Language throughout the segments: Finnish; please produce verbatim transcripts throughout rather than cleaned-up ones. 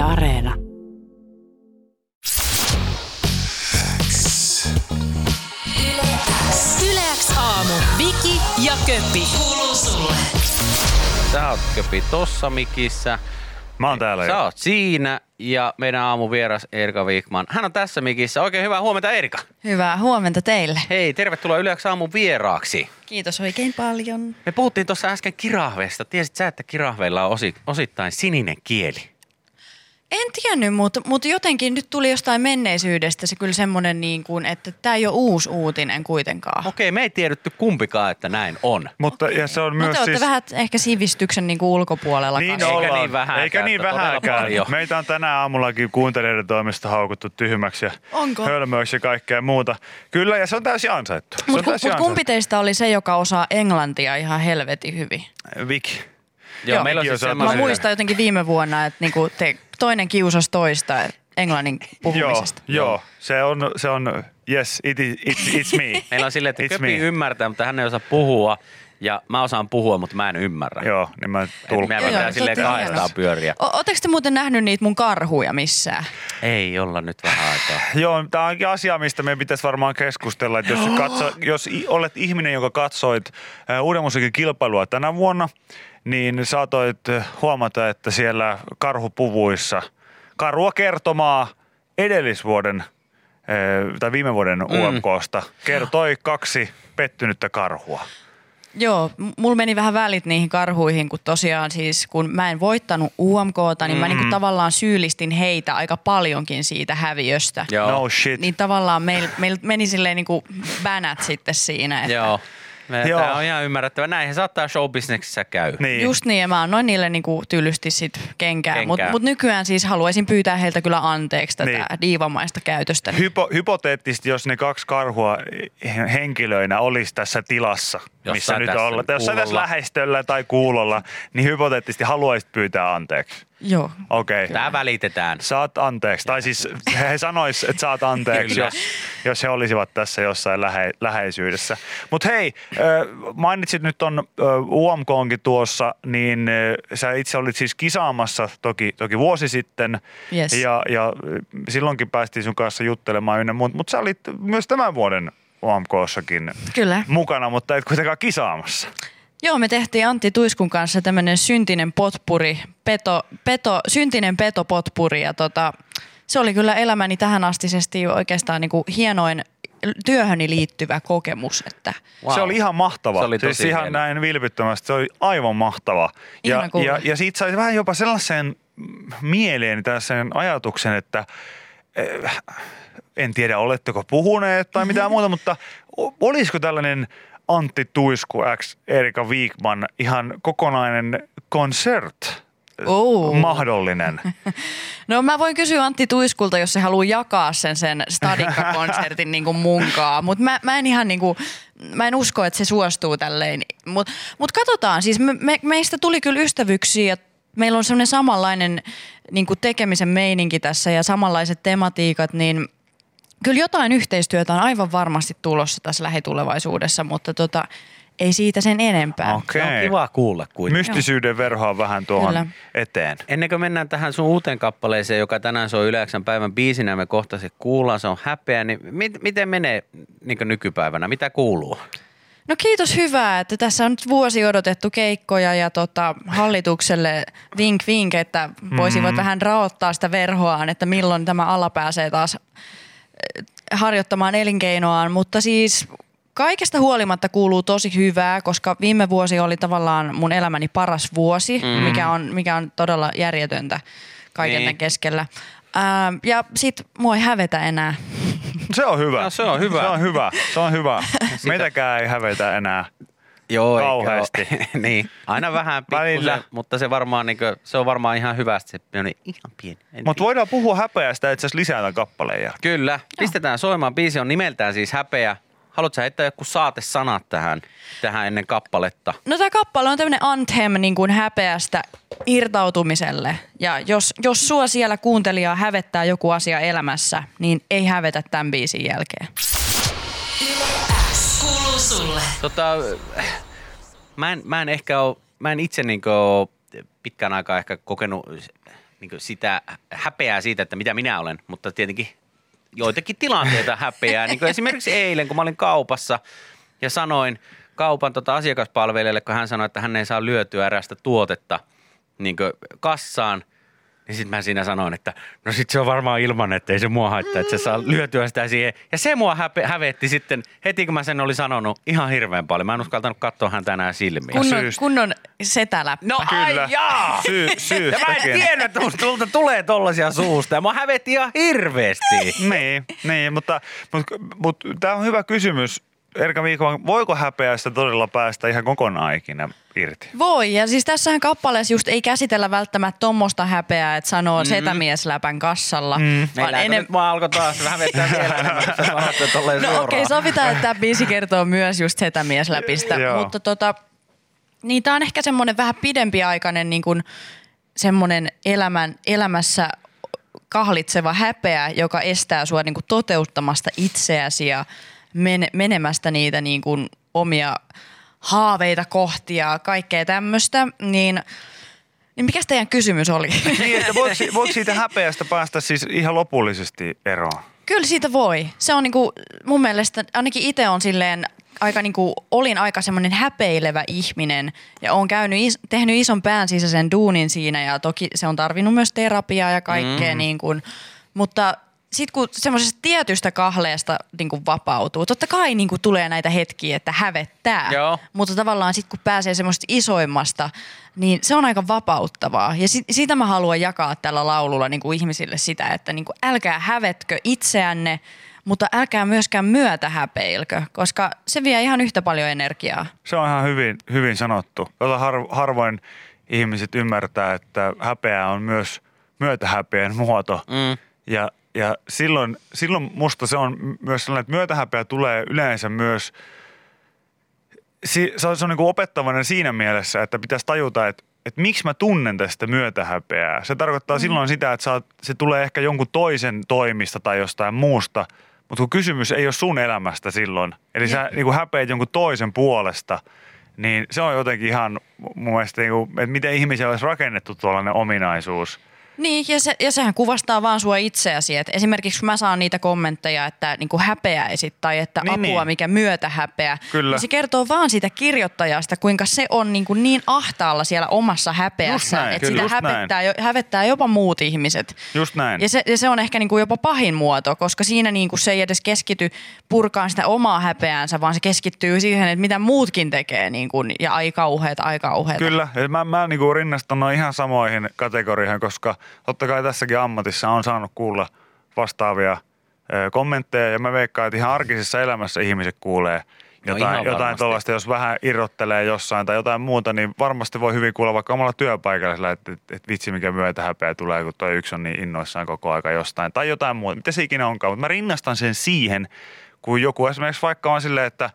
Yle Areena. YleX. YleX. YleX Aamu. Viki ja Köppi. Kuuluu sulle. Sä oot Köppi tossa mikissä. Mä oon täällä. Sä oot siinä ja meidän aamuvieras Erika Vikman. Hän on tässä mikissä. Oikein hyvää huomenta, Erika. Hyvää huomenta teille. Hei, tervetuloa YleX Aamun vieraaksi. Kiitos oikein paljon. Me puhuttiin tuossa äsken kirahveesta. Tiesit sä, että kirahveilla on osi, osittain sininen kieli? En tiennyt, mutta mut jotenkin nyt tuli jostain menneisyydestä se kyllä semmoinen, niin kuin, että tämä ei ole uusi uutinen kuitenkaan. Okei, me ei tiedetty kumpikaan, että näin on. Mutta ja se on no myös te olette siis... vähän ehkä sivistyksen niin kuin ulkopuolella. Niin kanssa. Eikä niin vähäkään. Eikä niin vähäkään. Meitä on tänään aamullakin kuuntelijoiden toimesta haukuttu tyhmäksi ja Onko? hölmöiksi ja kaikkea muuta. Kyllä, ja se on täysin ansaittu. Mutta mut kumpi teistä oli se, joka osaa englantia ihan helvetin hyvin? Viki. Joo, Joo, meillä on siis sellainen... Mä muistan jotenkin viime vuonna, että niinku te toinen kiusasi toista englannin puhumisesta. Joo, joo. Se on, se on, yes, it is, it's, it's me. Meillä on silleen, että Köpi ymmärtää, mutta hän ei osaa puhua. Ja mä osaan puhua, mutta mä en ymmärrä. Joo, niin mä tulkkaan. Meidän pitää silleen kahdestaan pyöriä. Oletteko te muuten nähnyt niitä mun karhuja missään? Ei olla nyt vähän aikaa. Joo, tää onkin asia, mistä meidän pitäisi varmaan keskustella. Että jos, katso, jos olet ihminen, joka katsoit Uuden musiikin kilpailua tänä vuonna, niin saatoit huomata, että siellä karhupuvuissa karua kertomaa edellisvuoden tai viime vuoden mm. U M K:sta kertoi kaksi pettynyttä karhua. Joo, mulla meni vähän välit niihin karhuihin, kun tosiaan siis kun mä en voittanut U M K:ta, niin mä mm-hmm. niinku tavallaan syyllistin heitä aika paljonkin siitä häviöstä. Joo. No shit. Niin tavallaan meillä meil meni silleen niinku bänät sitten siinä, että... Joo. Tämä on ihan ymmärrettävä. Näinhän saattaa showbisneksissä käy. Niin. Just niin, ja mä annoin niille niinku tylysti sit kenkää. kenkää. Mutta mut nykyään siis haluaisin pyytää heiltä kyllä anteeksi tätä niin. diivamaista käytöstä. Hypo, hypoteettisesti, jos ne kaksi karhua henkilöinä olisi tässä tilassa, jossain missä nyt ollaan, jossain tässä lähestöllä tai kuulolla, niin hypoteettisesti haluaisit pyytää anteeksi. Joo. Okei. Okay. Tää välitetään. Saat anteeksi. Tai siis he sanois, että saat anteeksi, jos, jos he olisivat tässä jossain lähe, läheisyydessä. Mutta hei, mainitsit nyt ton U M K:nkin tuossa, niin sä itse olit siis kisaamassa toki, toki vuosi sitten. Yes. Ja, ja silloinkin päästiin sun kanssa juttelemaan ynnä muuta, mutta sä olit myös tämän vuoden U M K:ssakin Kyllä. mukana, mutta et kuitenkaan kisaamassa. Joo, me tehtiin Antti Tuiskun kanssa tämmöinen syntinen potpuri, peto, peto, syntinen petopotpuri ja tota, se oli kyllä elämäni tähänastisesti oikeastaan niinku hienoin työhöni liittyvä kokemus. Että. Wow. Se oli ihan mahtava, se oli siis ihan hieno. Näin vilpittömästi, se oli aivan mahtava ja, ja, ja siitä sai vähän jopa sellaisen mieleen tai sellaisen ajatuksen, että en tiedä oletteko puhuneet tai mitään muuta, mutta olisiko tällainen Antti Tuisku X Erika Vikman ihan kokonainen konsert Ooh. mahdollinen. No mä voin kysyä Antti Tuiskulta, jos se haluaa jakaa sen sen Stadinka-konsertin niin kuin munkaa, mutta mä, mä en ihan niin kuin, mä en usko, että se suostuu tälleen. Mutta mut katsotaan, siis me, me, meistä tuli kyllä ystävyyksiä. Meillä on semmoinen samanlainen niin kuin tekemisen meininki tässä ja samanlaiset tematiikat, niin kyllä jotain yhteistyötä on aivan varmasti tulossa tässä lähitulevaisuudessa, mutta tota, ei siitä sen enempää. Okei. Se on kiva kuulla kuitenkin. Mystisyyden verhoa vähän tuohon Kyllä. eteen. Ennen kuin mennään tähän sun uuteen kappaleeseen, joka tänään soi YleX:n päivän biisinä, me kohta se kuullaan, se on Häpeä, niin mit, miten menee niin kuin nykypäivänä? Mitä kuuluu? No kiitos hyvää, että tässä on nyt vuosi odotettu keikkoja ja tota, hallitukselle vink vink, että voisivat mm. vähän raottaa sitä verhoaan, että milloin tämä ala pääsee taas harjoittamaan elinkeinoaan, mutta siis kaikesta huolimatta kuuluu tosi hyvää, koska viime vuosi oli tavallaan mun elämäni paras vuosi, mm. mikä on, mikä on todella järjetöntä kaiken niin. tämän keskellä. Ää, ja sit mua ei hävetä enää. Se on hyvä. No, se on hyvä. Se on hyvä. Se on hyvä. Meitäkään ei hävetä enää. Joo, kauheasti. niin. Aina vähän pikkusen, mutta se, varmaan, niin kuin, se on varmaan ihan hyvästi. Se on niin ihan pieni. Mutta voidaan puhua Häpeästä itse asiassa lisää kappaleen jälkeen. Kyllä. Joo. Pistetään soimaan. Biisi on nimeltään siis Häpeä. Haluatko sä heittää joku saatesanat tähän, tähän ennen kappaletta? No tämä kappale on tämmöinen anthem niin kuin häpeästä irtautumiselle. Ja jos, jos sua siellä kuuntelijaa hävettää joku asia elämässä, niin ei hävetä tämän biisin jälkeen. Tota, mä en, mä en ehkä oo, mä en itse niinku pitkän aikaa ehkä kokenut niin kuin sitä häpeää siitä, että mitä minä olen, mutta tietenkin joitakin tilanteita häpeää. Niin kuin esimerkiksi eilen, kun mä olin kaupassa ja sanoin kaupan tota asiakaspalvelijalle, kun hän sanoi, että hän ei saa lyötyä erästä tuotetta niin kuin kassaan, niin sitten mä siinä sanoin, että no sit se on varmaan ilman, että ei se mua haittaa, että se saa lyötyä sitä siihen. Ja se mua häpe- hävetti sitten heti, kun mä sen olin sanonut ihan hirveän paljon. Mä en uskaltanut katsoa häntä enää silmiin. Kunnon, kunnon setäläppä. No kyllä. Ai jaa! Syy, syystä. Ja mä en tiennyt, että tulta tulee tollaisia suusta. Ja mua hävetti ihan hirveästi. niin, niin, mutta, mutta, mutta tämä on hyvä kysymys. Erika Vikman, voiko häpeästä todella päästä ihan kokonaan ikinä irti? Voi, ja siis tässähän kappaleessa just ei käsitellä välttämättä tommosta häpeää, että sanoo mm. setämies läpän kassalla. Mm. Meillä enem... nyt mua alkoi taas vähän vettää vielä enemmän, että sanotte tolleen suoraan. No okei, okay, sovitaan, että tämä biisi kertoo myös just setämies läpistä, mutta tota, niin tämä on ehkä semmoinen vähän pidempiaikainen niin kuin semmoinen elämän, elämässä kahlitseva häpeä, joka estää sua niin kuin toteuttamasta itseäsi ja Men, menemästä niitä niin kuin omia haaveita kohti ja kaikkea tämmöistä, niin, niin mikäs teidän kysymys oli? Niin, että voiko, voiko siitä häpeästä päästä siis ihan lopullisesti eroon? Kyllä siitä voi. Se on niin kuin mun mielestä, ainakin itse on silleen aika niin kuin, olin aika semmoinen häpeilevä ihminen ja olen käynyt, is, tehnyt ison pään sisäisen duunin siinä ja toki se on tarvinnut myös terapiaa ja kaikkea mm. niin kuin, mutta sitten kun semmoisesta tietystä kahleesta niin kuin vapautuu, totta kai niin kuin tulee näitä hetkiä, että hävettää, joo, mutta tavallaan sitten kun pääsee semmoisesta isoimmasta, niin se on aika vapauttavaa. Ja sit, sitä mä haluan jakaa tällä laululla niin kuin ihmisille sitä, että niin kuin älkää hävetkö itseänne, mutta älkää myöskään myötä häpeilkö, koska se vie ihan yhtä paljon energiaa. Se on ihan hyvin, hyvin sanottu. Harvoin ihmiset ymmärtää, että häpeä on myös myötähäpeän muoto mm. ja Ja silloin, silloin musta se on myös sellainen, että myötähäpeä tulee yleensä myös, se on, se on niin kuin opettavainen siinä mielessä, että pitäisi tajuta, että, että miksi mä tunnen tästä myötähäpeää. Se tarkoittaa mm. silloin sitä, että sä, se tulee ehkä jonkun toisen toimista tai jostain muusta, mutta kun kysymys ei ole sun elämästä silloin, eli mm. sä niin kuin häpeät jonkun toisen puolesta, niin se on jotenkin ihan mun mielestä, niin kuin, että miten ihmisellä olisi rakennettu tuollainen ominaisuus. Niin, ja, se, ja sehän kuvastaa vaan sua itseäsi. Et esimerkiksi mä saan niitä kommentteja, että niinku häpeäisit tai että niin, apua, niin. mikä myötä häpeä. Kyllä. Niin se kertoo vaan siitä kirjoittajasta, kuinka se on niinku niin ahtaalla siellä omassa häpeässä, että sitä hävettää, jo, hävettää jopa muut ihmiset. Just näin. Ja se, ja se on ehkä niinku jopa pahin muoto, koska siinä niinku se ei edes keskity purkaan sitä omaa häpeäänsä, vaan se keskittyy siihen, että mitä muutkin tekee niinku, ja ai kauheeta, ai kauheeta. Kyllä, mä, mä niinku rinnastan noin ihan samoihin kategorioihin, koska totta kai tässäkin ammatissa on saanut kuulla vastaavia kommentteja ja mä veikkaan, että ihan arkisessa elämässä ihmiset kuulee jotain, no jotain tuollaista, jos vähän irrottelee jossain tai jotain muuta, niin varmasti voi hyvin kuulla vaikka omalla työpaikalla, että, että, että vitsi mikä myötä häpeä tulee, kun toi yksi on niin innoissaan koko aika jostain tai jotain muuta, mitä se ikinä onkaan, mutta mä rinnastan sen siihen, kun joku esimerkiksi vaikka on silleen, että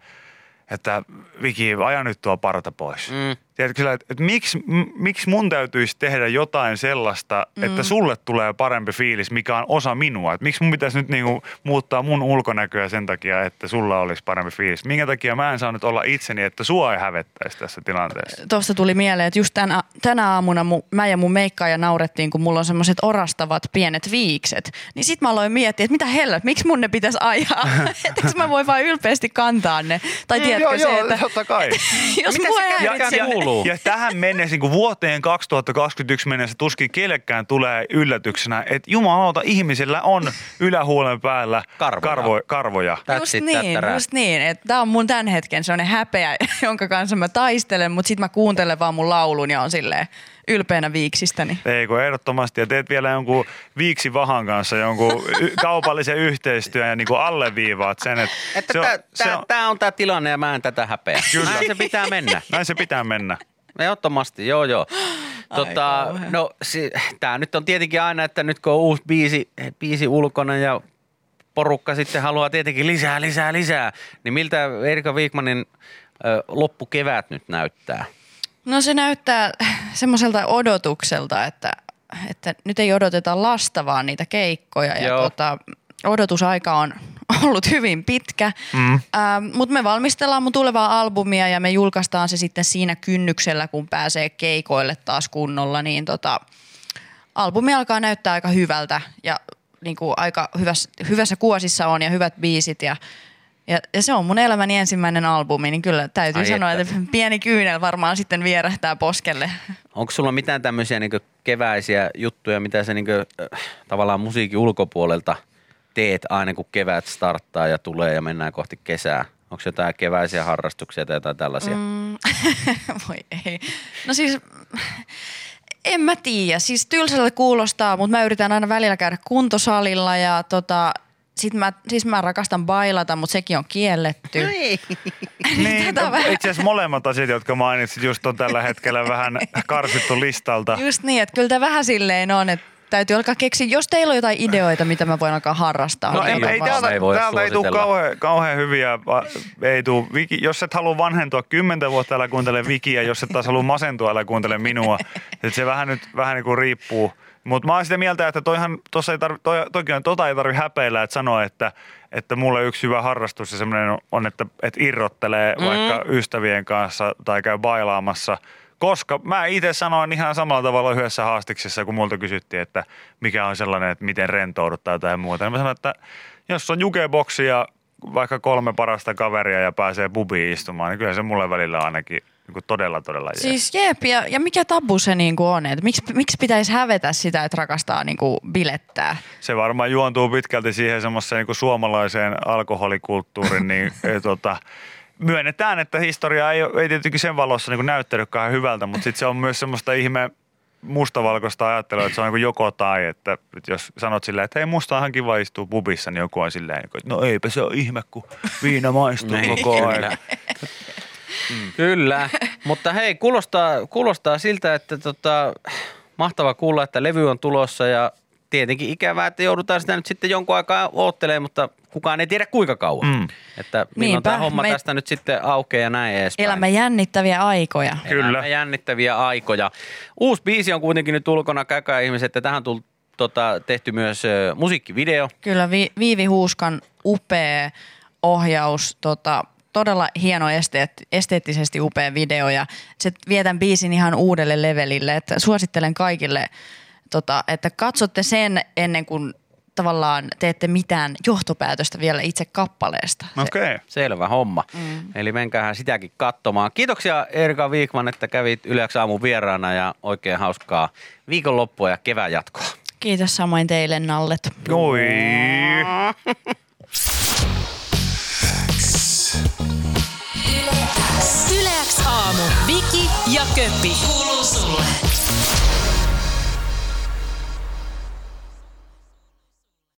että Viki, aja nyt tuo parta pois. Mm. Tiedätkö sillä, että, että miksi, m- miksi mun täytyisi tehdä jotain sellaista, mm. että sulle tulee parempi fiilis, mikä on osa minua. Että miksi mun pitäisi nyt niinku muuttaa mun ulkonäköä sen takia, että sulla olisi parempi fiilis. Minkä takia mä en saa nyt olla itseni, että sua ei hävettäisi tässä tilanteessa. Tuosta tuli mieleen, että just tänä, tänä aamuna mu, mä ja mun meikkaaja naurettiin, kun mulla on semmoiset orastavat pienet viikset. Niin sit mä aloin miettiä, että mitä hellä, miksi mun ne pitäisi ajaa? Etteikö mä voi vaan ylpeästi kantaa ne? Tai mm, tiedätkö joo, se, joo, että... totta kai. Jos mua häiritsee... Ja tähän mennessä, niin kuin vuoteen kaksituhattakaksikymmentäyksi mennessä tuskin kellekään tulee yllätyksenä, että jumalauta, ihmisillä on ylähuolen päällä karvoja. Karvo, karvoja. Just niin, just niin. Tämä on mun tämän hetken sellainen häpeä, jonka kanssa mä taistelen, mutta sit mä kuuntelen vaan mun laulun ja on silleen ylpeänä viiksistäni. Eikö, ehdottomasti. Ja teet vielä jonkun viiksivahan kanssa jonkun y- kaupallisen yhteistyön ja niinku alleviivaat sen. Että että se on, tää, se on... tää on tää tilanne ja mä en tätä häpeä. Kyllä. Näin se pitää mennä. Näin se pitää mennä. Ehdottomasti, joo joo. Tota, no, si- tää nyt on tietenkin aina, että nyt kun on uusi biisi, biisi ulkona ja porukka sitten haluaa tietenkin lisää, lisää, lisää, niin miltä Erika Vikmanin ö, loppukevät nyt näyttää? No se näyttää semmoiselta odotukselta, että, että nyt ei odoteta lasta, vaan niitä keikkoja. Ja tuota, odotusaika on ollut hyvin pitkä, mm. mutta me valmistellaan mun tulevaa albumia ja me julkaistaan se sitten siinä kynnyksellä, kun pääsee keikoille taas kunnolla. Niin tota, albumi alkaa näyttää aika hyvältä ja niin kuin aika hyvässä, hyvässä kuosissa on ja hyvät biisit ja, ja, ja se on mun elämäni ensimmäinen albumi, niin kyllä täytyy Ai sanoa, että. että pieni kyynel varmaan sitten vierähtää poskelle. Onko sulla mitään tämmöisiä niin kuin keväisiä juttuja, mitä sä niin kuin, tavallaan musiikin ulkopuolelta teet aina kun kevät starttaa ja tulee ja mennään kohti kesää? Onko jotain keväisiä harrastuksia tai jotain tällaisia? Mm, voi ei. No siis... En mä tiedä. Siis tylsältä kuulostaa, mutta mä yritän aina välillä käydä kuntosalilla ja tota, sit mä, siis mä rakastan bailata, mutta sekin on kielletty. Niin, vähän... itse asiassa molemmat asiat, jotka mainitsit, just on tällä hetkellä vähän karsittu listalta. Just niin, että kyllä tämä vähän silleen on, että täytyy alkaa keksiä, jos teillä on jotain ideoita, mitä mä voin alkaa harrastaa. No ei, ei täältä ei, ei tule kauhean, kauhean hyviä. Ei tuu. Viki, jos et halua vanhentua kymmentä vuotta, älä kuuntele Vikiä. Jos et taas halua masentua, älä kuuntele minua. Et se vähän nyt vähän niin kuin riippuu. Mutta mä oon sitä mieltä, että toihan, tossa ei tarvi, toi, toki on, tota ei tarvi häpeillä, että sanoa, että, että mulle yksi hyvä harrastus ja semmoinen on, että, että irrottelee mm. vaikka ystävien kanssa tai käy bailaamassa. Koska mä itse sanoin ihan samalla tavalla yhdessä haastiksessa, kun multa kysyttiin, että mikä on sellainen, että miten rentoudut tai jotain muuta. Niin mä sanoin, että jos on jukeboksi ja vaikka kolme parasta kaveria ja pääsee pubiin istumaan, niin kyllä se mulle välillä ainakin niin todella, todella jää. Siis jeep, ja, ja mikä tabu se niin kuin on? Että miksi, miksi pitäisi hävetä sitä, että rakastaa niin kuin bilettää? Se varmaan juontuu pitkälti siihen semmoiseen niin suomalaiseen alkoholikulttuuriin, niin tota... Myönnetään, että historia ei, ei tietenkin sen valossa niin näyttänytkään hyvältä, mutta sitten se on myös semmoista ihme mustavalkoista ajattelua, että se on niin joko tai, että jos sanot silleen, että hei musta onhan kiva istua pubissa, niin joku on silleen, että no eipä se ole ihme, kun viina maistuu koko ajan. Mm. Kyllä, mutta hei, kuulostaa, kuulostaa siltä, että tota, mahtava kuulla, että levy on tulossa ja tietenkin ikävää, että joudutaan sitä nyt sitten jonkun aikaa odottelemaan, mutta kukaan ei tiedä kuinka kauan. Mm. Että milloin tämä homma me... tästä nyt sitten aukeaa ja näin edespäin. Elämme jännittäviä aikoja. Kyllä. Elämme jännittäviä aikoja. Uusi biisi on kuitenkin nyt ulkona, käykää ihmiset, että tähän on tullut, tota, tehty myös ö, musiikkivideo. Kyllä, vi- Viivi Huuskan upea ohjaus, tota, todella hieno esteet, esteettisesti upea video ja se vietän biisin ihan uudelle levelille, että suosittelen kaikille Tota, että katsotte sen ennen kuin tavallaan teette mitään johtopäätöstä vielä itse kappaleesta. Okei. Okay. Selvä homma. Mm. Eli menkäähän sitäkin katsomaan. Kiitoksia Erika Vikman, että kävit YleX Aamun vieraana ja oikein hauskaa viikonloppua ja kevään jatkoa. Kiitos samoin teille, nallet. Noi. YleX Aamu. Viki ja Köppi.